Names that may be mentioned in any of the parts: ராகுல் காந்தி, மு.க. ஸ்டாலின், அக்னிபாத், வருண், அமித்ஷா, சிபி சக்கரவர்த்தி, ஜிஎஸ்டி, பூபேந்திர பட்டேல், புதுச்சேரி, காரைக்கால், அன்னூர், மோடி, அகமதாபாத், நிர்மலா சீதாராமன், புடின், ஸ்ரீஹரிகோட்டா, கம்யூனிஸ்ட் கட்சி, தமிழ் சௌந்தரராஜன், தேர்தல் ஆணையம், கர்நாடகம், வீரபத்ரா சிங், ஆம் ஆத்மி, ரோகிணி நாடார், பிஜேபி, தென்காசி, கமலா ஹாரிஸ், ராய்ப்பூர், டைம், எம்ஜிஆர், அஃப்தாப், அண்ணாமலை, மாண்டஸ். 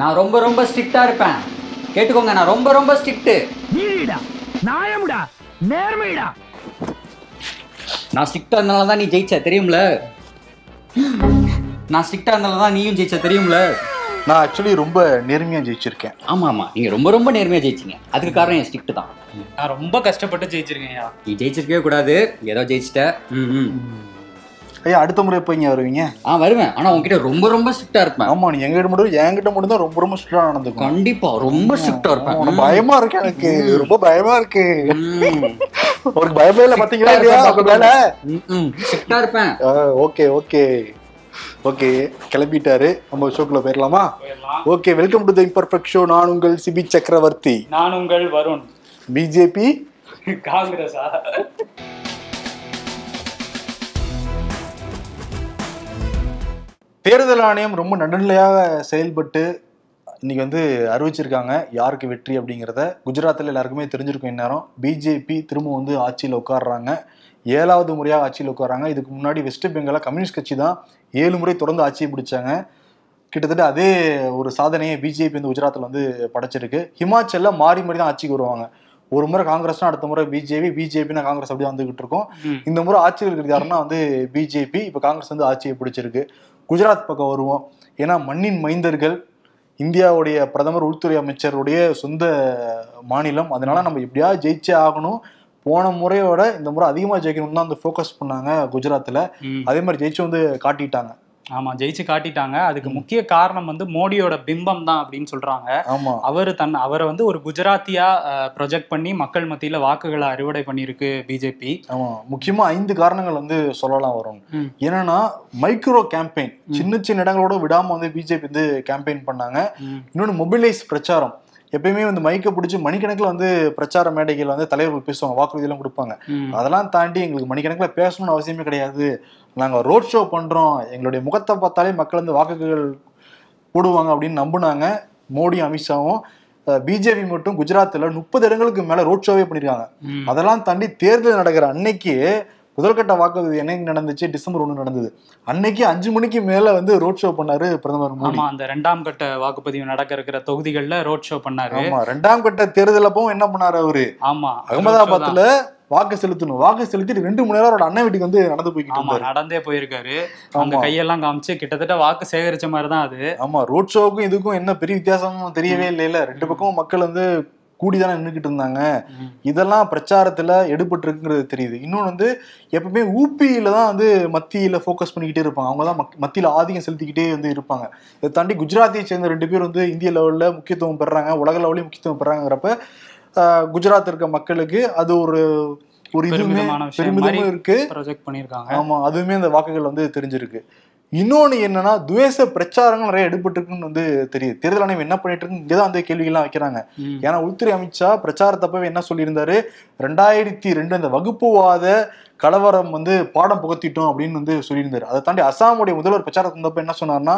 நான் ரொம்ப ரொம்ப ஸ்ட்ரிக்டா இருப்பேன், கேட்டுக்கோங்க. நான் ரொம்ப ரொம்ப ஸ்ட்ரிக்ட். நீடா நாயம்டா நேர்மைடா. நான் ஸ்ட்ரிக்டா இருந்தனால தான் நீ ஜெயிச்ச தெரியும்ல. நான் ஸ்ட்ரிக்டா இருந்தனால தான் நீயும் ஜெயிச்ச தெரியும்ல. நான் ஆக்சுவலி ரொம்ப நேர்மையா ஜெயிச்சிருக்கேன். ஆமா ஆமா, நீங்க ரொம்ப ரொம்ப நேர்மையா ஜெயிச்சிங்க. அதுக்கு காரணம் என் ஸ்ட்ரிக்ட் தான். நான் ரொம்ப கஷ்டப்பட்டு ஜெயிச்சிருக்கேன். நீ ஜெயிச்சிருக்கவே கூடாது, ஏதோ ஜெயிச்சிட்ட. ஐயா, அடுத்த முறை எப்போ இங்கே வருவீங்க? ஆ, வருவேன். ஆனால் உங்ககிட்ட ரொம்ப ரொம்ப ஸ்ட்ரிக்டாக இருப்பேன். ஆமாம், நீ எங்கிட்ட மட்டும் என்கிட்ட மட்டும் தான் ரொம்ப ரொம்ப ஸ்ட்ரிக்டாக நடந்துக்கும். கண்டிப்பாக ரொம்ப ஸ்ட்ரிக்டாக இருப்பேன். உனக்கு பயமாக இருக்கு? எனக்கு ரொம்ப பயமாக இருக்கு. உனக்கு பயமே இல்லை பார்த்தீங்களா? இல்லையா? ஸ்ட்ரிக்டாக இருப்பேன். ஓகே ஓகே ஓகே, கிளம்பிட்டாரு. நம்ம ஷோக்குள்ள போயிடலாமா? Okay, welcome to the imperfect show. நான் உங்கள் சிபி சக்கரவர்த்தி. நான் உங்கள் வருண். பிஜேபி காங்கிரஸா? தேர்தல் ஆணையம் ரொம்ப நடுநிலையாக செயல்பட்டு இன்றைக்கி வந்து அறிவிச்சிருக்காங்க யாருக்கு வெற்றி அப்படிங்கிறத. குஜராத்தில் எல்லாருக்குமே தெரிஞ்சிருக்கும். இந்நேரம் பிஜேபி திரும்ப வந்து ஆட்சியில் உட்காடுறாங்க, 7வது முறையாக ஆட்சியில் உட்காடுறாங்க. இதுக்கு முன்னாடி வெஸ்ட் பெங்காலா கம்யூனிஸ்ட் கட்சி தான் 7 முறை தொடர்ந்து ஆட்சியை பிடிச்சாங்க. கிட்டத்தட்ட அதே ஒரு சாதனையை பிஜேபி வந்து குஜராத்தில் வந்து படைச்சிருக்கு. ஹிமாச்சலில் மாறி தான் ஆட்சிக்கு வருவாங்க. ஒரு முறை காங்கிரஸ்னா அடுத்த முறை பிஜேபி, பிஜேபினா காங்கிரஸ், அப்படியே வந்துகிட்டு இருக்கும். இந்த முறை ஆட்சியில் இருக்கிறது யாருன்னா வந்து பிஜேபி. இப்போ காங்கிரஸ் வந்து ஆட்சியை பிடிச்சிருக்கு. குஜராத் பக்கம் வருவோம். ஏன்னா மண்ணின் மைந்தர்கள், இந்தியாவுடைய பிரதமர் உள்துறை அமைச்சருடைய சொந்த மாநிலம். அதனால நம்ம எப்படியா ஜெயிச்சே ஆகணும். போன முறையோட இந்த முறை அதிகமாக ஜெயிக்கணும்னு தான் வந்து ஃபோக்கஸ் பண்ணாங்க குஜராத்தில். அதே மாதிரி ஜெயிச்சு வந்து காட்டிட்டாங்க. ஆமாம், ஜெயிச்சு காட்டிட்டாங்க. அதுக்கு முக்கிய காரணம் வந்து மோடியோட பிம்பம் தான் அப்படின்னு சொல்கிறாங்க. ஆமாம், அவரை வந்து ஒரு குஜராத்தியாக ப்ரொஜெக்ட் பண்ணி மக்கள் மத்தியில் வாக்குகளை அறுவடை பண்ணியிருக்கு பிஜேபி. ஆமாம், முக்கியமாக 5 காரணங்கள் வந்து சொல்லலாம் வரும். என்னன்னா, மைக்ரோ கேம்பெயின், சின்ன சின்ன இடங்களோட விடாமல் வந்து பிஜேபி வந்து கேம்பெயின் பண்ணாங்க. இன்னொன்று மொபிலைஸ் பிரச்சாரம். எப்பயுமே வந்து மைக்கை பிடிச்சி மணிக்கணக்கில் வந்து பிரச்சார மேடைகள் வந்து தலைவர்கள் பேசுவாங்க, வாக்குறுதியெல்லாம் கொடுப்பாங்க. அதெல்லாம் தாண்டி எங்களுக்கு மணிக்கணக்கில் பேசணும்னு அவசியமே கிடையாது, நாங்கள் ரோட் ஷோ பண்ணுறோம், எங்களுடைய முகத்தை பார்த்தாலே மக்கள் வந்து வாக்குகள் போடுவாங்க அப்படின்னு நம்பினாங்க மோடி அமித்ஷாவும். பிஜேபி மட்டும் குஜராத்தில் 30 இடங்களுக்கு மேலே ரோட் ஷோவே பண்ணியிருக்காங்க. அதெல்லாம் தாண்டி தேர்தல் நடக்கிற அன்னைக்கு முதல்கட்ட வாக்குறுதி என்னைக்கு நடந்துச்சு? டிசம்பர் 1 நடந்தது. அன்னைக்கு 5 மணிக்கு மேல வந்து ரோட் ஷோ பண்ணாரு பிரதமர் மோடி. அந்த 2ஆம் கட்ட வாக்குப்பதிவு நடக்க இருக்கிற தொகுதிகளில் ரோட் ஷோ பண்ணாரு. ஆமா, 2ஆம் கட்ட தேர்தல் அப்பவும் என்ன பண்ணாரு அவரு? ஆமா, அகமதாபாத்ல வாக்கு செலுத்தணும். வாக்கு செலுத்திட்டு 2 மணி நேரம் அவரோட அண்ணன் வீட்டுக்கு வந்து நடந்து போய்கிட்டு நடந்தே போயிருக்காரு. அவங்க கையெல்லாம் காமிச்சு கிட்டத்தட்ட வாக்கு சேகரிச்ச மாதிரி தான் அது. ஆமா, ரோட் ஷோவுக்கும் இதுக்கும் என்ன பெரிய வித்தியாசமும் தெரியவே இல்லையில. 2 பக்கமும் மக்கள் வந்து கூடிதானே நின்றுக்கிட்டு இருந்தாங்க. இதெல்லாம் பிரச்சாரத்துல எடுபட்டு இருக்குங்கிறது தெரியுது. இன்னொன்று வந்து எப்பவுமே ஊபியில தான் வந்து மத்தியில ஃபோக்கஸ் பண்ணிக்கிட்டே இருப்பாங்க. அவங்க தான் மத்தியில ஆதிக்கம் செலுத்திக்கிட்டே வந்து இருப்பாங்க. இதை தாண்டி குஜராத்தியை சேர்ந்த 2 பேர் வந்து இந்திய லெவல்ல முக்கியத்துவம் பெறாங்க, உலக லெவலையும் முக்கியத்துவம் பெறாங்கிறப்ப குஜராத் இருக்க மக்களுக்கு அது ஒரு ஒரு இதுவுமே பெருமிதமும் இருக்கு. ஆமா, அதுவுமே அந்த வாக்குகள் வந்து தெரிஞ்சிருக்கு. இன்னொன்று என்னன்னா, துவேச பிரச்சாரங்கள் நிறைய எடுபட்டு இருக்குன்னு வந்து தெரியுது. தேர்தல் ஆணையம் என்ன பண்ணிட்டு இருக்கு இங்கதான் அந்த கேள்விகள்லாம் வைக்கிறாங்க. ஏன்னா உள்துறை அமித்ஷா பிரச்சாரத்தப்பவே என்ன சொல்லியிருந்தாரு? 2002 அந்த வகுப்புவாத கலவரம் வந்து பாடம் புகத்திட்டோம் அப்படின்னு வந்து சொல்லியிருந்தாரு. அதை தாண்டி அசாமுடைய முதல்வர் பிரச்சாரத்தை வந்தப்ப என்ன சொன்னார்னா,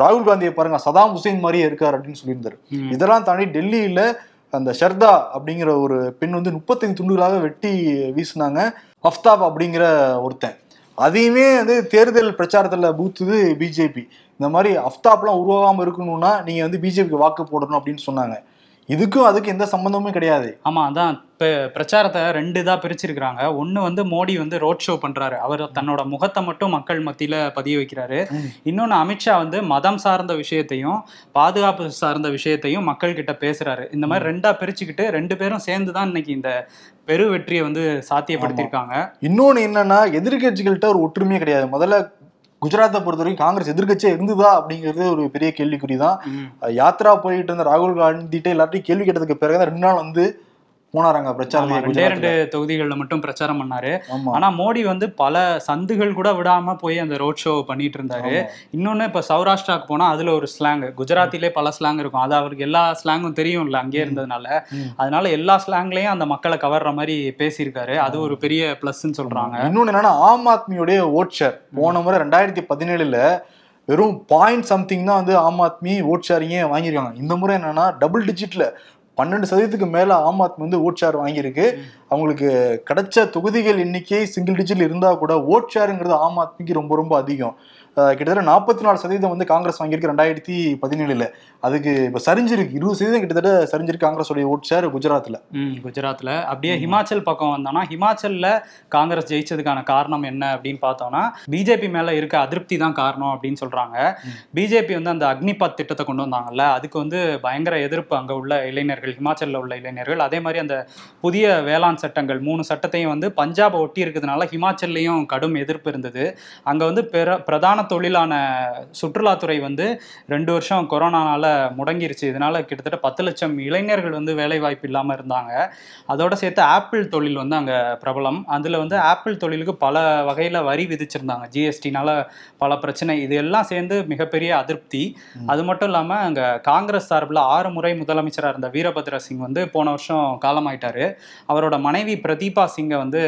ராகுல் காந்தியை பாருங்க, சதாம் ஹுசேன் மாதிரியே இருக்காரு அப்படின்னு சொல்லியிருந்தாரு. இதெல்லாம் தாண்டி டெல்லியில அந்த ஷர்தா அப்படிங்கிற ஒரு பெண் வந்து 35 துண்டுகளாக வெட்டி வீசினாங்க. அஃப்தாப் அப்படிங்கிற ஒருத்தன். அதையுமே வந்து தேர்தல் பிரச்சாரத்தில் பூத்துது பிஜேபி. இந்த மாதிரி அஃப்தாப்லாம் உருவாகாமல் இருக்கணும்னா நீங்கள் வந்து பிஜேபிக்கு வாக்கு போடணும் அப்படின்னு சொன்னாங்க. இதுக்கும் அதுக்கு எந்த சம்பந்தமும் கிடையாது. ஆமாம், அதான் பிரச்சாரத்தை 2 இதாக பிரிச்சிருக்கிறாங்க. ஒன்று வந்து மோடி வந்து ரோட் ஷோ பண்ணுறாரு, அவர் தன்னோட முகத்தை மட்டும் மக்கள் மத்தியில் பதிய வைக்கிறாரு. இன்னொன்று அமித்ஷா வந்து மதம் சார்ந்த விஷயத்தையும் பாதுகாப்பு சார்ந்த விஷயத்தையும் மக்கள்கிட்ட பேசுகிறாரு. இந்த மாதிரி 2ஆக பிரிச்சுக்கிட்டு 2 பேரும் சேர்ந்து தான் இன்னைக்கு இந்த பெரு வெற்றியை வந்து சாத்தியப்படுத்தியிருக்காங்க. இன்னொன்று என்னன்னா, எதிர்கட்சிகள்கிட்ட ஒரு ஒற்றுமையே கிடையாது. முதல்ல குஜராத்தை பொறுத்த வரைக்கும் காங்கிரஸ் எதிர்க்கட்சியாக இருந்ததா அப்படிங்கிறது ஒரு பெரிய கேள்விக்குறி தான். யாத்திரா போயிட்டு இருந்த ராகுல் காந்திட்டு எல்லாத்தையும் கேள்வி கேட்டதுக்கு பிறகு 2 நாள் வந்து போனாராங்க பிரச்சாரம். 2 தொகுதிகளில் மட்டும் பிரச்சாரம் பண்ணாரு. ஆனா மோடி வந்து பல சந்துகள் கூட விடாம போய் அந்த ரோட் ஷோ பண்ணிட்டு இருந்தாரு. இன்னொன்னு, இப்ப சௌராஷ்டிராவுக்கு போனா அதுல ஒரு ஸ்லாங், குஜராத்திலே பல ஸ்லாங் இருக்கும். அது அவருக்கு எல்லா ஸ்லாங்கும் தெரியும்ல, அங்கே இருந்ததுனால. அதனால எல்லா ஸ்லாங்லயும் அந்த மக்களை கவர்ற மாதிரி பேசியிருக்காரு. அது ஒரு பெரிய பிளஸ்ன்னு சொல்றாங்க. இன்னொன்னு என்னன்னா, ஆம் ஆத்மியோடைய ஓட்சர் போன முறை 2017 வெறும் 0.something தான் வந்து ஆம் ஆத்மி ஓட் ஷேரிங்கே வாங்கியிருக்காங்க. இந்த முறை என்னன்னா, டபுள் டிஜிட்ல 12% மேல ஆம் ஆத்மி வந்து ஓட் ஷேர் வாங்கியிருக்கு. அவங்களுக்கு கிடைச்ச தொகுதிகள் எண்ணிக்கை சிங்கிள் டிஜிட்ல இருந்தா கூட ஓட் ஷேருங்கிறது ஆம் ஆத்மிக்கு ரொம்ப ரொம்ப அதிகம். கிட்டத்தட்ட 44% வந்து காங்கிரஸ் வாங்கியிருக்கு 2017. அதுக்கு இப்போ சரிஞ்சிருக்கு 20% கிட்டத்தட்ட சரிஞ்சிருக்கு காங்கிரஸோடைய ஓட் ஷேர் குஜராத்தில். குஜராத்தில் அப்படியே ஹிமாச்சல் பக்கம் வந்தோம்னா, ஹிமாச்சலில் காங்கிரஸ் ஜெயிச்சதுக்கான காரணம் என்ன அப்படின்னு பார்த்தோம்னா பிஜேபி மேலே இருக்க அதிருப்தி தான் காரணம் அப்படின்னு சொல்கிறாங்க. பிஜேபி வந்து அந்த அக்னிபாத் திட்டத்தை கொண்டு வந்தாங்கல்ல, அதுக்கு வந்து பயங்கர எதிர்ப்பு அங்கே உள்ள இளைஞர்கள், ஹிமாச்சலில் உள்ள இளைஞர்கள். அதே மாதிரி அந்த புதிய வேளாண் சட்டங்கள் 3 சட்டத்தையும் வந்து பஞ்சாபை ஒட்டி இருக்கிறதுனால ஹிமாச்சல்லையும் கடும் எதிர்ப்பு இருந்தது. அங்கே வந்து பிரதான தொழிலான சுற்றுலாத்துறை வந்து 2 வருஷம் கொரோனானால முடங்கிருச்சு. இதனால கிட்டத்தட்ட 10 லட்சம் இளைஞர்கள் வந்து வேலைவாய்ப்பு இல்லாமல் இருந்தாங்க. அதோட சேர்த்து ஆப்பிள் தொழில் வந்து அங்கே பிரபலம். அதில் வந்து ஆப்பிள் தொழிலுக்கு பல வகையில் வரி விதிச்சிருந்தாங்க, ஜிஎஸ்டினால பல பிரச்சனை. இது எல்லாம் சேர்ந்து மிகப்பெரிய அதிருப்தி. அது மட்டும் இல்லாமல் அங்கே காங்கிரஸ் சார்பில் 6 முறை முதலமைச்சராக இருந்த வீரபத்ரா சிங் வந்து போன வருஷம் காலமாயிட்டாரு. அவரோட மனைவி பிரதீபா சிங்கை வந்து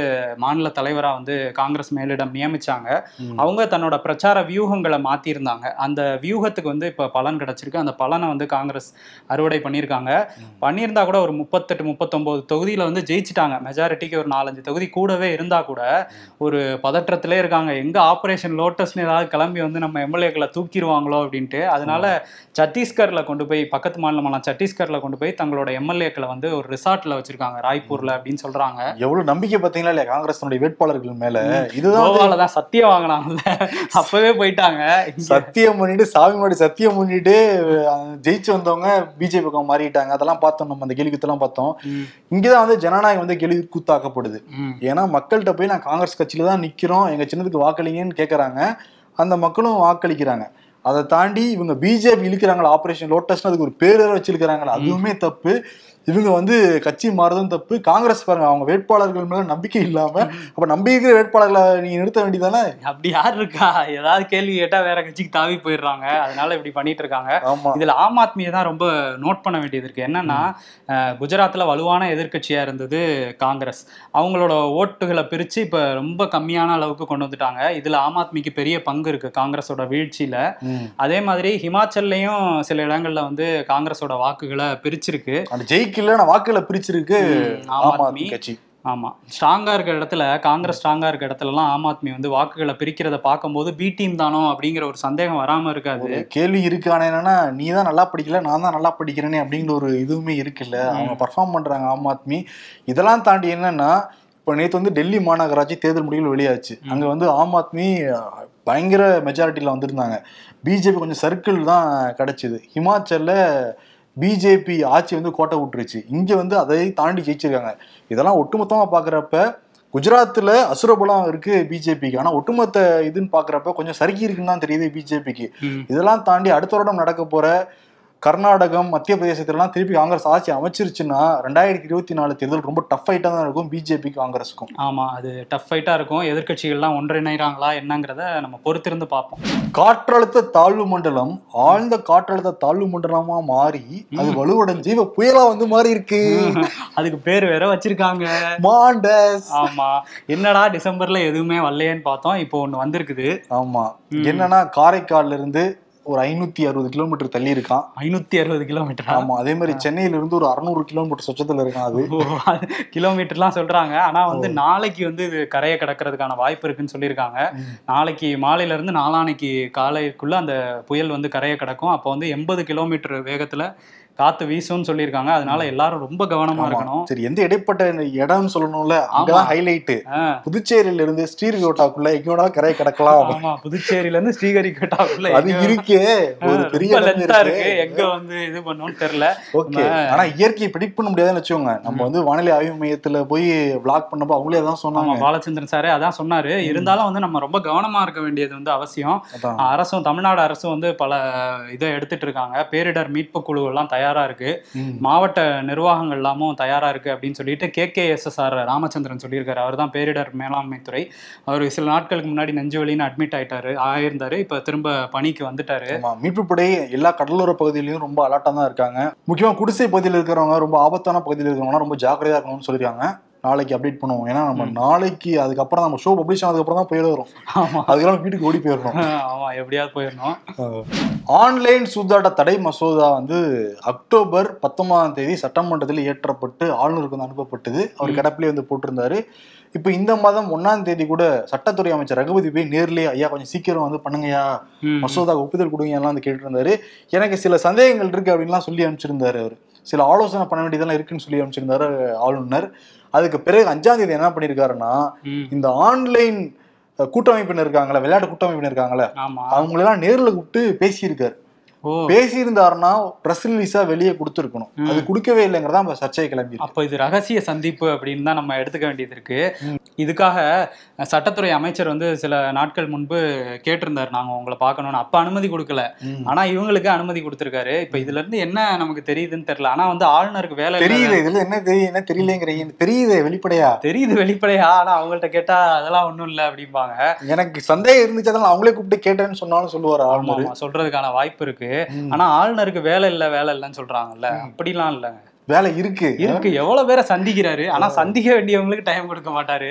மாநில தலைவராக வந்து காங்கிரஸ் மேலிடம் நியமிச்சாங்க. அவங்க தன்னோட பிரச்சார வியூகங்களை மாற்றிருந்தாங்க. அந்த வியூகத்துக்கு வந்து இப்போ பலன் கிடைச்சிருக்கு. அந்த பலனை வந்து காங்கிரஸ் அறுவடை பண்ணியிருக்காங்க. பண்ணியிருந்தா கூட ஒரு 38-39 தொகுதியில் வந்து ஜெயிச்சிட்டாங்க. மெஜாரிட்டிக்கு ஒரு 4-5 தொகுதி கூடவே இருந்தால் கூட ஒரு பதற்றத்திலே இருக்காங்க. எங்கே ஆப்ரேஷன் லோட்டஸ்னு ஏதாவது கிளம்பி வந்து நம்ம எம்எல்ஏக்களை தூக்கிடுவாங்களோ அப்படின்ட்டு. அதனால சத்தீஸ்கரில் கொண்டு போய், பக்கத்து மாநிலமான சத்தீஸ்கரில் கொண்டு போய் தங்களோட எம்எல்ஏக்களை வந்து ஒரு ரிசார்ட்ல வச்சிருக்காங்க, ராய்ப்பூர்ல அப்படின்னு சொல்றாங்க. எவ்வளவு நம்பிக்கை பார்த்தீங்களா இல்லையா காங்கிரஸ் வேட்பாளர்கள் மேல? இதுதான் தான் சத்தியம் வாங்கினாங்கல்ல, அப்பவே போயிட்டாங்க. சத்தியம் பண்ணிட்டு, சாமி முன்னாடி சத்தியம் பண்ணிட்டு ஜெயிச்சு வந்தவங்க பிஜேபி பக்கம் மாறிட்டாங்க. அதெல்லாம் பார்த்தோம், நம்ம அந்த கேள்விக்குத்தெல்லாம் பார்த்தோம். இங்கதான் வந்து ஜனநாயகம் வந்து கேள்வி கூத்தாக்கப்படுது. ஏன்னா மக்கள்கிட்ட போய் நான் காங்கிரஸ் கட்சியில தான் நிக்கிறோம், எங்க சின்னத்துக்கு வாக்களிங்கன்னு கேட்கறாங்க. அந்த மக்களும் வாக்களிக்கிறாங்க. அதை தாண்டி இவங்க பிஜேபி இழுக்கிறாங்களா, ஆப்ரேஷன் லோட்டஸ்னு அதுக்கு ஒரு பேர் வச்சிருக்கிறாங்களா, அதுவுமே தப்பு. இவங்க வந்து கட்சி மாறுதும் தப்பு. காங்கிரஸ் பாருங்க, அவங்க வேட்பாளர்கள் மேல நம்பிக்கை இல்லாம, அப்ப நம்பிக்கிற வேட்பாளர்களை நீங்க நிறுத்த வேண்டியதானே? அப்படி யார் இருக்கா? ஏதாவது கேள்வி கேட்டா வேற கட்சிக்கு தாவி போயிடுறாங்க. அதனால இப்படி பண்ணிட்டு இருக்காங்க. இதுல ஆம் ஆத்மியை தான் ரொம்ப நோட் பண்ண வேண்டியது இருக்கு. என்னன்னா, குஜராத்ல வலுவான எதிர்கட்சியா இருந்தது காங்கிரஸ். அவங்களோட ஓட்டுகளை பிரிச்சு இப்ப ரொம்ப கம்மியான அளவுக்கு கொண்டு வந்துட்டாங்க. இதுல ஆம் ஆத்மிக்கு பெரிய பங்கு இருக்கு காங்கிரஸோட வீழ்ச்சியில. அதே மாதிரி ஹிமாச்சல்லையும் சில இடங்கள்ல வந்து காங்கிரஸோட வாக்குகளை பிரிச்சிருக்கு, வாக்குல பிரிச்சிருக்கு ஆம் ஆத்மி கட்சி. ஆமாம், ஸ்ட்ராங்காக இருக்கிற இடத்துல, காங்கிரஸ் ஸ்ட்ராங்காக இருக்கிற இடத்துலலாம் ஆம் ஆத்மி வந்து வாக்குகளை பிரிக்கிறத பார்க்கும்போது பி டீம் தானோ அப்படிங்கிற ஒரு சந்தேகம் வராமல் இருக்காது. கேள்வி இருக்கானே, என்னன்னா நீ தான் நல்லா படிக்கல, நான் தான் நல்லா படிக்கிறேனே அப்படிங்கிற ஒரு இதுவுமே இருக்குல்ல. அவங்க பர்ஃபார்ம் பண்ணுறாங்க ஆம் ஆத்மி. இதெல்லாம் தாண்டி என்னன்னா, இப்போ நேற்று வந்து டெல்லி மாநகராட்சி தேர்தல் முடிவுகள் வெளியாச்சு. அங்கே வந்து ஆம் ஆத்மி பயங்கர மெஜாரிட்டியில் வந்திருந்தாங்க, பிஜேபி கொஞ்சம் சர்க்கிள் தான் கிடச்சிது. ஹிமாச்சலில் பிஜேபி ஆட்சி வந்து கோட்டை விட்டுருச்சு. இங்கே வந்து அதை தாண்டி ஜெயிச்சிருக்காங்க. இதெல்லாம் ஒட்டுமொத்தமாக பார்க்குறப்ப குஜராத்தில் அசுரபலம் இருக்குது பிஜேபிக்கு. ஆனால் ஒட்டுமொத்த இதுன்னு பார்க்குறப்ப கொஞ்சம் சறுக்கி இருக்குன்னு தான் தெரியுது பிஜேபிக்கு. இதெல்லாம் தாண்டி அடுத்த வருடம் நடக்க போகிற கர்நாடகம், மத்திய பிரதேசத்திலலாம் திருப்பி காங்கிரஸ் ஆட்சி அமைச்சிருச்சுன்னா 2024 தேர்தல் ரொம்ப டஃப் ஃபைட்டாக தான் இருக்கும் பிஜேபி காங்கிரஸுக்கும். ஆமாம், அது டஃப் ஃபைட்டாக இருக்கும். எதிர்கட்சிகள்லாம் ஒன்றிணைகிறாங்களா என்னங்கிறத நம்ம பொறுத்திருந்து பார்ப்போம். காற்றழுத்த தாழ்வு மண்டலம் ஆழ்ந்த காற்றழுத்த தாழ்வு மண்டலமாக மாறி அது வலுவடைஞ்சு இப்போ புயலாக வந்து மாறி இருக்கு. அதுக்கு பேர் வேற வச்சிருக்காங்க, மாண்டஸ். ஆமாம், என்னடா டிசம்பரில் எதுவுமே வரலையேன்னு பார்த்தோம், இப்போ ஒன்று வந்திருக்குது. ஆமாம், என்னன்னா காரைக்கால்ல இருந்து ஒரு 560 கிலோமீட்டர் தள்ளி இருக்கான். 560 கிலோமீட்டர்? ஆமா. அதே மாதிரி சென்னையில இருந்து ஒரு 600 கிலோமீட்டர் சொச்சத்துல இருக்கான். அது கிலோமீட்டர்லாம் சொல்றாங்க. ஆனா வந்து நாளைக்கு வந்து இது கரையை கடக்கிறதுக்கான வாய்ப்பு இருக்குன்னு சொல்லியிருக்காங்க. நாளைக்கு மாலையில இருந்து நாளானைக்கு காலைக்குள்ள அந்த புயல் வந்து கரையை கடக்கும். அப்போ வந்து 80 கிலோமீட்டர் வேகத்துல காத்து வீசும்னு சொல்லியிருக்காங்க. அதனால எல்லாரும் ரொம்ப கவனமா இருக்கணும். சரி, எந்த இடைப்பட்ட இடம் சொல்லணும்ல, அங்கதான் ஹைலைட். புதுச்சேரியில இருந்து ஸ்ரீஹரிகோட்டாக்குள்ள எங்கோட கரையை கடக்கலாம். ஆமா, புதுச்சேரியில இருந்து ஸ்ரீஹரிகோட்டாக்குள்ள அது இருக்கே, ஒரு பெரிய லென்தா இருக்கு. எங்க வந்து இது பண்ணணும்னு தெரியல. ஓகே, ஆனா இயற்கையை பிரெடிக்ட் பண்ண முடியாதுன்னு வச்சுக்கோங்க. நம்ம வந்து வானிலை ஆய்வு மையத்துல போய் வ்ளாக் பண்ணப்போ அவங்களே அதான் சொன்னாங்க, பாலச்சந்திரன் சாரே அதான் சொன்னாரு. இருந்தாலும் வந்து நம்ம ரொம்ப கவனமா இருக்க வேண்டியது வந்து அவசியம். அரசும், தமிழ்நாடு அரசும் வந்து பல இதை எடுத்துட்டு இருக்காங்க. பேரிடர் மீட்பு குழு எல்லாம் தயாரா இருக்கு, மாவட்ட நிர்வாகங்கள் எல்லாமும் தயாரா இருக்கு அப்படின்னு சொல்லிட்டு கேகேஎஸ்எஸ்ஆர் ராமச்சந்திரன் சொல்லியிருக்காரு. அவர் தான் பேரிடர் மேலாண்மை துறை. அவர் சில நாட்களுக்கு முன்னாடி நஞ்சுவளினன் அட்மிட் ஆயிருந்தாரு, இப்ப திரும்ப பணிக்கு வந்துட்டாரு. மீட்பு படை எல்லா கடலோர பகுதியிலையும் ரொம்ப அலர்ட்டா தான் இருக்காங்க. முக்கியமா குடிசை பகுதியில் இருக்கிறவங்க, ரொம்ப ஆபத்தான பகுதியில் இருக்கிறவங்க ரொம்ப ஜாக்கிரதையா இருக்கணும்னு சொல்லியிருக்காங்க. நாளைக்கு அப்டேட் பண்ணுவோம். ஏன்னா நம்ம நாளைக்கு அதுக்கப்புறம் நம்ம ஷோ பப்ளிஷ் ஆனதுக்கப்புறம் தான் போயிட வரும். ஆமாம், அதுக்கெல்லாம் வீட்டுக்கு ஓடி போயிடணும். ஆமாம், எப்படியாவது போயிடணும். ஆன்லைன் சூதாட்ட தடை மசோதா வந்து அக்டோபர் 19 சட்டமன்றத்தில் ஏற்றப்பட்டு ஆளுநருக்கு வந்து அனுப்பப்பட்டது. அவர் கிடப்பிலே வந்து போட்டிருந்தாரு. இப்போ இந்த மாதம் 1 கூட சட்டத்துறை அமைச்சர் ரகுபதி போய் நேர்லேயே, ஐயா கொஞ்சம் சீக்கிரம் வந்து பண்ணுங்கயா, மசோதா ஒப்புதல் கொடுங்க எல்லாம் வந்து கேட்டிருந்தாரு. எனக்கு சில சந்தேகங்கள் இருக்கு அப்படின்லாம் சொல்லி அனுப்பிச்சிருந்தாரு. அவர் சில ஆலோசனை பண்ண வேண்டியதெல்லாம் இருக்குன்னு சொல்லி அனுப்பிச்சிருந்தாரு ஆளுநர். அதுக்கு பிறகு 5 என்ன பண்ணியிருக்காருன்னா, இந்த ஆன்லைன் கூட்டமைப்பினர் இருக்காங்களா, விளையாட்டு கூட்டமைப்பினர் இருக்காங்களா, அவங்களெல்லாம் நேரில் கூப்பிட்டு பேசியிருக்காரு. பேசியிருந்தாருன்னா பிரஸ் ரிலீஸா வெளியே கொடுத்துருக்கணும். அது கொடுக்கவே இல்லைங்கிறதா நம்ம சர்ச்சையை கிளம்பி. அப்ப இது ரகசிய சந்திப்பு அப்படின்னு தான் நம்ம எடுத்துக்க வேண்டியது இருக்கு. இதுக்காக சட்டத்துறை அமைச்சர் வந்து சில நாட்கள் முன்பு கேட்டிருந்தாரு, நாங்க உங்களை பார்க்கணும்னு. அப்ப அனுமதி கொடுக்கல, ஆனா இவங்களுக்கு அனுமதி கொடுத்திருக்காரு. இப்ப இதுல இருந்து என்ன நமக்கு தெரியுதுன்னு தெரியல. ஆனா வந்து ஆளுநருக்கு வேலை தெரியுது. இதுல என்ன தெரியலங்கிறீங்க? தெரியுது வெளிப்படையா, ஆனா அவங்கள்ட்ட கேட்டா அதெல்லாம் ஒண்ணும் இல்லை அப்படிம்பாங்க. எனக்கு சந்தேகம் இருந்துச்சு, அதெல்லாம் அவங்களே கூப்பிட்டு கேட்டேன்னு சொன்னாலும் சொல்லுவாரு ஆளுநர். சொல்றதுக்கான வாய்ப்பு இருக்கு. ஆனா ஆளுநருக்கு வேலை இல்ல, வேலை இல்லன்னு சொல்றாங்கல்ல, அப்படிலாம் இல்ல, வேலை இருக்கு. எவ்வளவு பேரை சந்திக்கிறாரு, ஆனா சந்திக்க வேண்டியவங்களுக்கு டைம் கொடுக்க மாட்டாரு.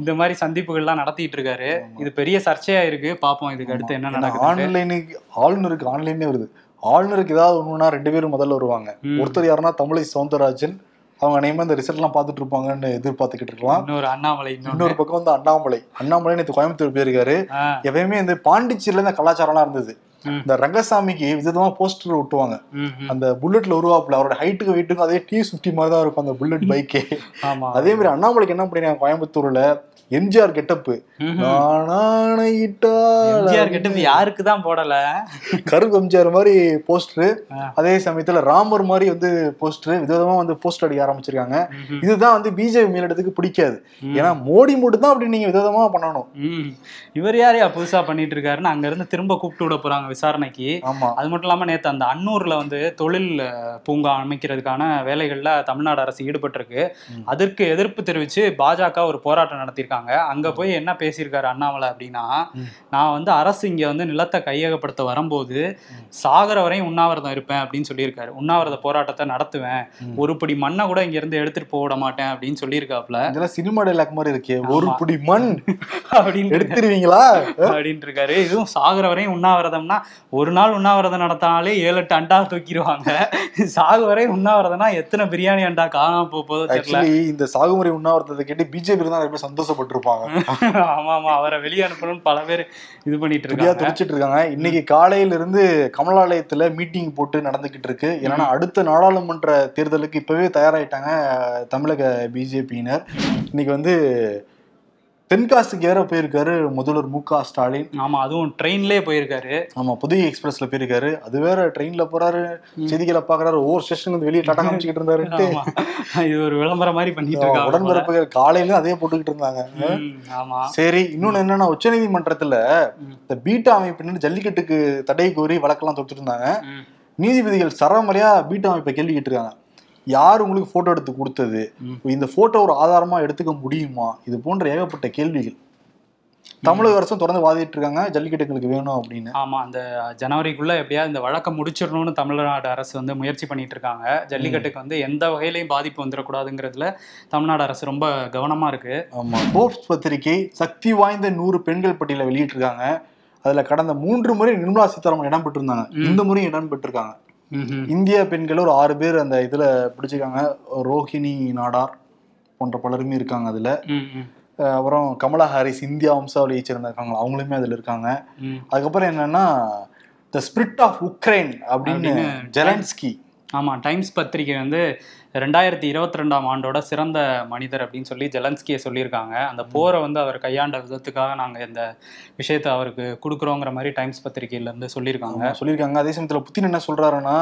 இந்த மாதிரி சந்திப்புகள்லாம் நடத்திட்டு இருக்காரு. இது பெரிய சர்ச்சையா இருக்கு. பாப்போம் இதுக்கு அடுத்து என்ன நடக்குது. ஆன்லைனுக்கு ஆளுநருக்கு ஆன்லைனே வருது. ஆளுநருக்கு ஏதாவது ஒண்ணுன்னா 2 முதல்ல வருவாங்க. ஒருத்தர் யாருன்னா தமிழ் சௌந்தரராஜன், அவங்க நேம் அந்த ரிசல்ட் எல்லாம் பாத்துட்டு இருப்பாங்கன்னு எதிர்பார்த்துக்கிட்டு இருக்கலாம். இன்னொரு அண்ணாமலை, இன்னொரு பக்கம் வந்து அண்ணாமலை நேற்று கோயம்புத்தூர் போயிருக்காரு. எப்பயுமே இந்த பாண்டிச்சேரியில இந்த கலாச்சாரம்லாம் இருந்தது. இந்த ரங்கசாமிக்கு விதமா போஸ்டர் ஒட்டுவாங்க. அந்த புல்லட்ல உருவாப்புல அவரோட ஹைட்டுக்கு வெயிட்டுக்கும் அதே T50 மாதிரி தான் இருக்கும் அந்த புல்லட் பைக்கே. அதே மாதிரி அண்ணாமலைக்கு என்ன பண்ணிருக்காங்க கோயம்புத்தூர்ல, எம்ஜிஆர் கெட்டப்பு. யாருக்குதான் போடல, கருப்பு எம்ஜிஆர் மாதிரி போஸ்டர், அதே சமயத்துல ராமர் மாதிரி வந்து போஸ்டர், விதவிதமா வந்து போஸ்டர் அடிக்க ஆரம்பிச்சிருக்காங்க. இதுதான் வந்து பிஜேபி மேலிடத்துக்கு பிடிக்காது. ஏன்னா மோடி மட்டும் தான் அப்படின்னு நீங்க விதவிதமா பண்ணணும். இவர் யாரையா புதுசா பண்ணிட்டு இருக்காருன்னு அங்க இருந்து திரும்ப கூப்பிட்டு விட போறாங்க விசாரணைக்கு. அது மட்டும் இல்லாம நேற்று அந்த அன்னூர்ல வந்து தொழில் பூங்கா அமைக்கிறதுக்கான வேலைகள்ல தமிழ்நாடு அரசு ஈடுபட்டு இருக்கு. அதற்கு எதிர்ப்பு தெரிவிச்சு பாஜக ஒரு போராட்டம் நடத்திருக்காங்க. அங்க போய் என்ன பேசியிருக்காரு அண்ணாமலை அப்படின்னா, நான் வந்து அரசு இங்க வந்து நிலத்தை கையகப்படுத்த வரும்போது சாகர வரையும் உண்ணாவிரதம் இருப்பேன் அப்படின்னு சொல்லியிருக்காரு. உண்ணாவிரத போராட்டத்தை நடத்துவேன், ஒருபடி மண்ணை கூட இங்க இருந்து எடுத்துட்டு போட மாட்டேன் அப்படின்னு சொல்லியிருக்காப்ல. இதெல்லாம் சினிமா டைலாக் மாதிரி இருக்கே, ஒரு படி மண் அப்படின்னு எடுத்துருவீங்களா அப்படின்னு இருக்காரு. இதுவும் சாகர வரையும் உண்ணாவிரதம்னா, ஒரு நாள் உண்ணாவிரதம் நடத்தினாலே 7-8 அண்டா தூக்கிடுவாங்க. சாகுவரை உண்ணாவிரதம்னா எத்தனை பிரியாணி அண்டா காணாம போதோ தெரியல. இந்த சாகுமுறை உண்ணாவிரதத்தை கேட்டு பிஜேபி தான் ரொம்ப சந்தோஷப்பட்டிருப்பாங்க. ஆமா ஆமா, அவரை வெளியே அனுப்பணும்னு பல பேர் இது பண்ணிட்டு இருக்காங்க, துடிச்சிட்டு இருக்காங்க. இன்னைக்கு காலையிலிருந்து கமலாலயத்துல மீட்டிங் போட்டு நடந்துகிட்டு இருக்கு. ஏன்னா அடுத்த நாடாளுமன்ற தேர்தலுக்கு இப்பவே தயாராயிட்டாங்க தமிழக பிஜேபியினர். இன்னைக்கு வந்து தென்காசிக்கு வேற போயிருக்காரு முதல்வர் மு.க. ஸ்டாலின். ஆமா, அதுவும் ட்ரெயின்லயே போயிருக்காரு. ஆமா, புதிய எக்ஸ்பிரஸ்ல போயிருக்காரு. அது வேற ட்ரெயின்ல போறாரு, செய்திகளை பாக்குறாரு, ஒவ்வொரு ஸ்டேஷன் வந்து வெளியே டாட்டா காமிச்சுக்கிட்டு இருந்தாரு. இது ஒரு விளம்பரம் மாதிரி பண்ணிட்டு இருக்காங்க. உடன்பிறப்புகள் காலையில அதே போட்டுக்கிட்டு இருந்தாங்க. ஆமா, சரி. இன்னொன்னு என்னன்னா, உச்ச நீதிமன்றத்துல இந்த பீட்டா அமைப்பினர் ஜல்லிக்கட்டுக்கு தடை கோரி வழக்கெல்லாம் தொடுத்துட்டு இருந்தாங்க. நீதிபதிகள் சரவமறையா பீட்டா அமைப்பை கேள்வி கேட்டு இருக்காங்க. யார் உங்களுக்கு போட்டோ எடுத்து கொடுத்தது, இந்த போட்டோ ஒரு ஆதாரமா எடுத்துக்க முடியுமா, இது போன்ற ஏகப்பட்ட கேள்விகள் தமிழக அரசும் தொடர்ந்து வாதிட்டு இருக்காங்க ஜல்லிக்கட்டுகளுக்கு வேணும் அப்படின்னு. ஆமா, அந்த ஜனவரிக்குள்ள எப்படியாவது இந்த வழக்கை முடிச்சிடணும்னு தமிழ்நாடு அரசு வந்து முயற்சி பண்ணிட்டு இருக்காங்க. ஜல்லிக்கட்டுக்கு வந்து எந்த வகையிலையும் பாதிப்பு வந்துடக்கூடாதுங்கிறதுல தமிழ்நாடு அரசு ரொம்ப கவனமா இருக்கு. ஆமா, போப்ஸ் பத்திரிகை சக்தி வாய்ந்த 100 பெண்கள் பட்டியலை வெளியிட்டு இருக்காங்க. அதுல கடந்த 3 நிர்மலா சீதாராமன் இடம் பெற்றிருந்தாங்க, இந்த முறையும் இடம் பெற்றிருக்காங்க. இந்திய பெண்கள் ஒரு 6 பேர் அந்த இதுல பிடிச்சிருக்காங்க. ரோகிணி நாடார் போன்ற பலருமே இருக்காங்க அதுல. அப்புறம் கமலா ஹாரிஸ் இந்தியா வம்சாவளியை சேர்ந்திருக்காங்க, அவங்களுமே அதுல இருக்காங்க. அதுக்கப்புறம் என்னன்னா, தி ஸ்பிரிட் ஆஃப் உக்ரைன் அப்படின்னு ஜெலன்ஸ்கி. ஆமா, டைம்ஸ் பத்திரிகை வந்து 2022 சிறந்த மனிதர் அப்படின்னு சொல்லி ஜெலன்ஸ்கியை சொல்லியிருக்காங்க. அந்த போரை வந்து அவர் கையாண்ட விதத்துக்காக நாங்கள் இந்த விஷயத்தை அவருக்கு கொடுக்குறோங்கிற மாதிரி டைம்ஸ் பத்திரிகையிலேருந்து சொல்லியிருக்காங்க. அதே சமயத்தில் புடின் என்ன சொல்கிறாருன்னா,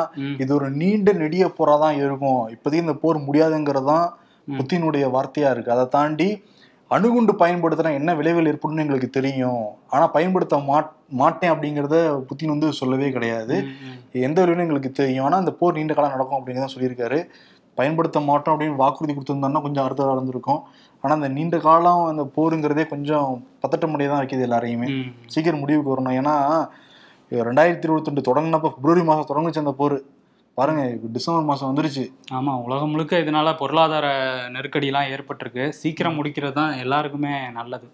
இது ஒரு நீண்ட நெடிய போராக தான் இருக்கும், இப்போதையும் இந்த போர் முடியாதுங்கிறது தான் புடினுடைய வார்த்தையாக இருக்குது. அதை தாண்டி அணுகுண்டு பயன்படுத்தினா என்ன விளைவுகள் இருக்குன்னு எங்களுக்கு தெரியும், ஆனால் பயன்படுத்த மாட்டேன் அப்படிங்கிறத புடின் வந்து சொல்லவே கிடையாது. எந்த விளைவுன்னு எங்களுக்கு தெரியும், ஆனால் அந்த போர் நீண்ட காலம் நடக்கும் அப்படிங்கிறதான் சொல்லியிருக்காரு. பயன்படுத்த மாட்டோம் அப்படின்னு வாக்குறுதி கொடுத்துருந்தோம்னா கொஞ்சம் அர்த்தம் இருந்திருக்கும். ஆனால் அந்த நீண்ட காலம் அந்த போருங்கிறதே கொஞ்சம் பதட்டமுடியே தான் வைக்கிது எல்லாரையுமே. சீக்கிரம் முடிவுக்கு வரணும். ஏன்னா 2022 தொடங்கினப்போ பிப்ரவரி மாதம் தொடங்குச்சு அந்த போர். பாருங்க, டிசம்பர் மாதம் வந்துருச்சு. ஆமாம், உலகம் முழுக்க இதனால பொருளாதார நெருக்கடியெலாம் ஏற்பட்டிருக்கு. சீக்கிரம் முடிக்கிறது தான் எல்லாருக்குமே நல்லது.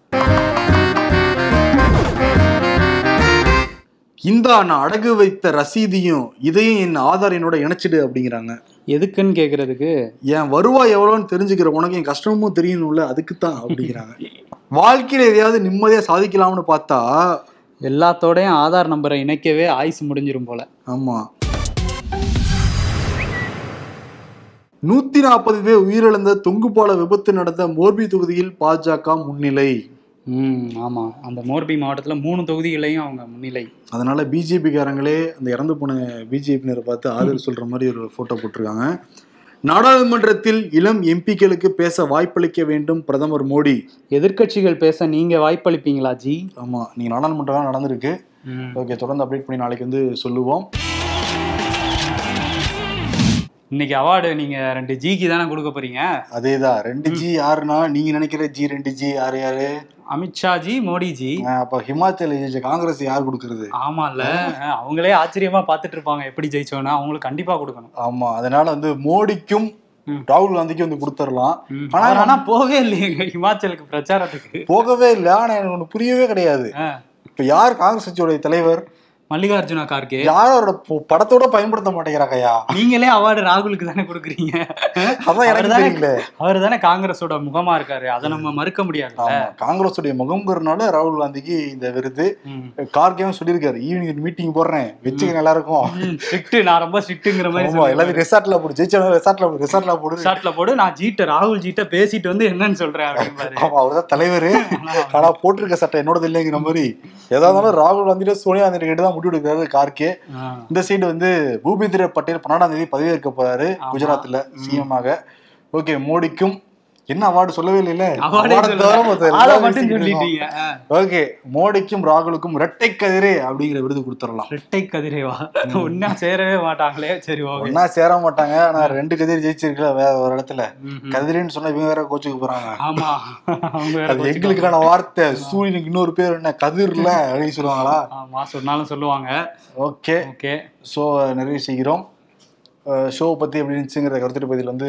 இந்தா நான் அடகு வைத்த ரசீதியும் இதையும் என் ஆதார் என்னோட இணைச்சிடு அப்படிங்கிறாங்க. எதுக்குன்னு கேட்குறதுக்கு, என் வருவாய் எவ்வளோன்னு தெரிஞ்சுக்கிற உனக்கு என் கஷ்டமும் தெரியணும்ல, அதுக்கு தான் அப்படிங்கிறாங்க. வாழ்க்கையில் எதையாவது நிம்மதியாக சாதிக்கலாம்னு பார்த்தா எல்லாத்தோடையும் ஆதார் நம்பரை இணைக்கவே ஆயுசு முடிஞ்சிடும் போல. ஆமாம், 140 பேர் உயிரிழந்த தொங்குபால விபத்து நடந்த மோர்பி தொகுதியில் பாஜக முன்னிலை. ஆமாம், அந்த மோர்பி மாவட்டத்தில் 3 தொகுதிகளையும் அவங்க முன்னிலை. அதனால பிஜேபிக்காரங்களே அந்த இறந்து போன பிஜேபியினரை பார்த்து ஆதரவு சொல்கிற மாதிரி ஒரு ஃபோட்டோ போட்டிருக்காங்க. நாடாளுமன்றத்தில் இளம் எம்பிக்களுக்கு பேச வாய்ப்பளிக்க வேண்டும் பிரதமர் மோடி. எதிர்கட்சிகள் பேச நீங்கள் வாய்ப்பளிப்பீங்களா ஜி? ஆமாம், நீங்கள் நாடாளுமன்றம் நடந்திருக்கு. ஓகே, தொடர்ந்து அப்டேட் பண்ணி நாளைக்கு வந்து சொல்லுவோம். இன்னைக்கு அவார்டு நீங்க 2Gக்கு தானே கொடுக்க போறீங்க? அதேதான், 2G யாருன்னா நீங்க நினைக்கிற ஜி 2G யார் யாரு? அமித்ஷா ஜி, மோடி ஜி. அப்ப ஹிமாச்சல் காங்கிரஸ் யார் கொடுக்கறது? ஆமா, இல்ல அவங்களே ஆச்சரியமா பாத்துட்டு இருப்பாங்க எப்படி ஜெயிச்சோன்னா. அவங்களுக்கு கண்டிப்பா கொடுக்கணும். ஆமா, அதனால வந்து மோடிக்கும் ராகுல் காந்திக்கு வந்து கொடுத்துடலாம். ஆனா போகவே இல்லையா ஹிமாச்சலுக்கு பிரச்சாரத்துக்கு? போகவே இல்லை. ஆனா எனக்கு ஒண்ணு புரியவே கிடையாது. இப்ப யார் காங்கிரஸ் கட்சியோட தலைவர்? மல்லிகார்ஜுனா கார்கே. யாரோட படத்தோட பயன்படுத்த மாட்டேங்கிறாங்கய்யா. நீங்களே அவார்டு ராகுலுக்கு தானே கொடுக்குறீங்க. அவர் தானே காங்கிரஸோட முகமா இருக்காரு, அதை நம்ம மறுக்க முடியாது. காங்கிரஸோட முகம்ங்கிறதுனால ராகுல் காந்திக்கு இந்த விருது. கார்கேவும் சொல்லியிருக்காரு, ஈவினிங் மீட்டிங் போடுறேன் வச்சுக்க நல்லா இருக்கும். ஸ்ட்ரிக்ட், நான் ரொம்ப ஸ்ட்ரிக்ட்ங்கிற மாதிரி எல்லாத்தையும் ரெசார்ட்ல போடு, ஜெயிச்சாலும் ரெசார்ட்ல போடு நான் ஜீட்ட ராகுல் ஜீட்ட பேசிட்டு வந்து என்னன்னு சொல்றேன். அவர் தான் தலைவர். ஆனா போட்டிருக்க சட்டை என்னோட இல்லைங்கிற மாதிரி ஏதாவது ராகுல் காந்தியிட்ட சோனியா காந்தி கிட்ட தான் கார்கே. இந்த சைடு வந்து பூபேந்திர பட்டேல் 12ஆம் தேதி பதவியேற்க போறாரு குஜராத்ல சிஎம் ஆக. ஓகே, மோடிக்கும் என்ன அவார்டு சொல்லவே இல்லை. மோடிக்கும் ராகுலுக்கும் இரட்டை கதிரே அப்படிங்கிற விருது கொடுத்துடலாம். இரட்டை கதிரேவா? ஒன்னா சேரவே மாட்டாங்களே. சரி, ஒன்னா சேர மாட்டாங்க. ஆனா 2 கதிர் ஜெயிச்சிருக்கல வேற ஒரு இடத்துல. கதிரேன்னு சொன்னா இவங்க வேற கோச்சுக்கு போறாங்க. ஆமா, அது எங்களுக்கான வார்த்தை. சூரியனுக்கு இன்னொரு பேர் என்ன? கதிர்ல அப்படின்னு சொல்லுவாங்களா? ஆமா, சொன்னாலும் சொல்லுவாங்க. ஓகே ஓகே, சோ நிறைய செய்கிறோம். ஷோவை பற்றி எப்படி இருந்துச்சுங்கிற கருத்துட்டு பதில் வந்து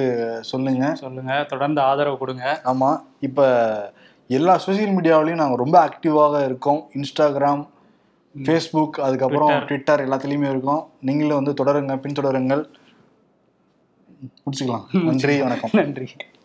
சொல்லுங்கள். தொடர்ந்து ஆதரவு கொடுங்க. ஆமாம், இப்போ எல்லா சோசியல் மீடியாவிலையும் நாங்கள் ரொம்ப ஆக்டிவாக இருக்கோம். இன்ஸ்டாகிராம், ஃபேஸ்புக், அதுக்கப்புறம் ட்விட்டர் எல்லாத்துலேயுமே இருக்கோம். நீங்களும் வந்து தொடருங்க, பின்தொடருங்கள். முடிச்சுக்கலாம். நன்றி, வணக்கம். நன்றி.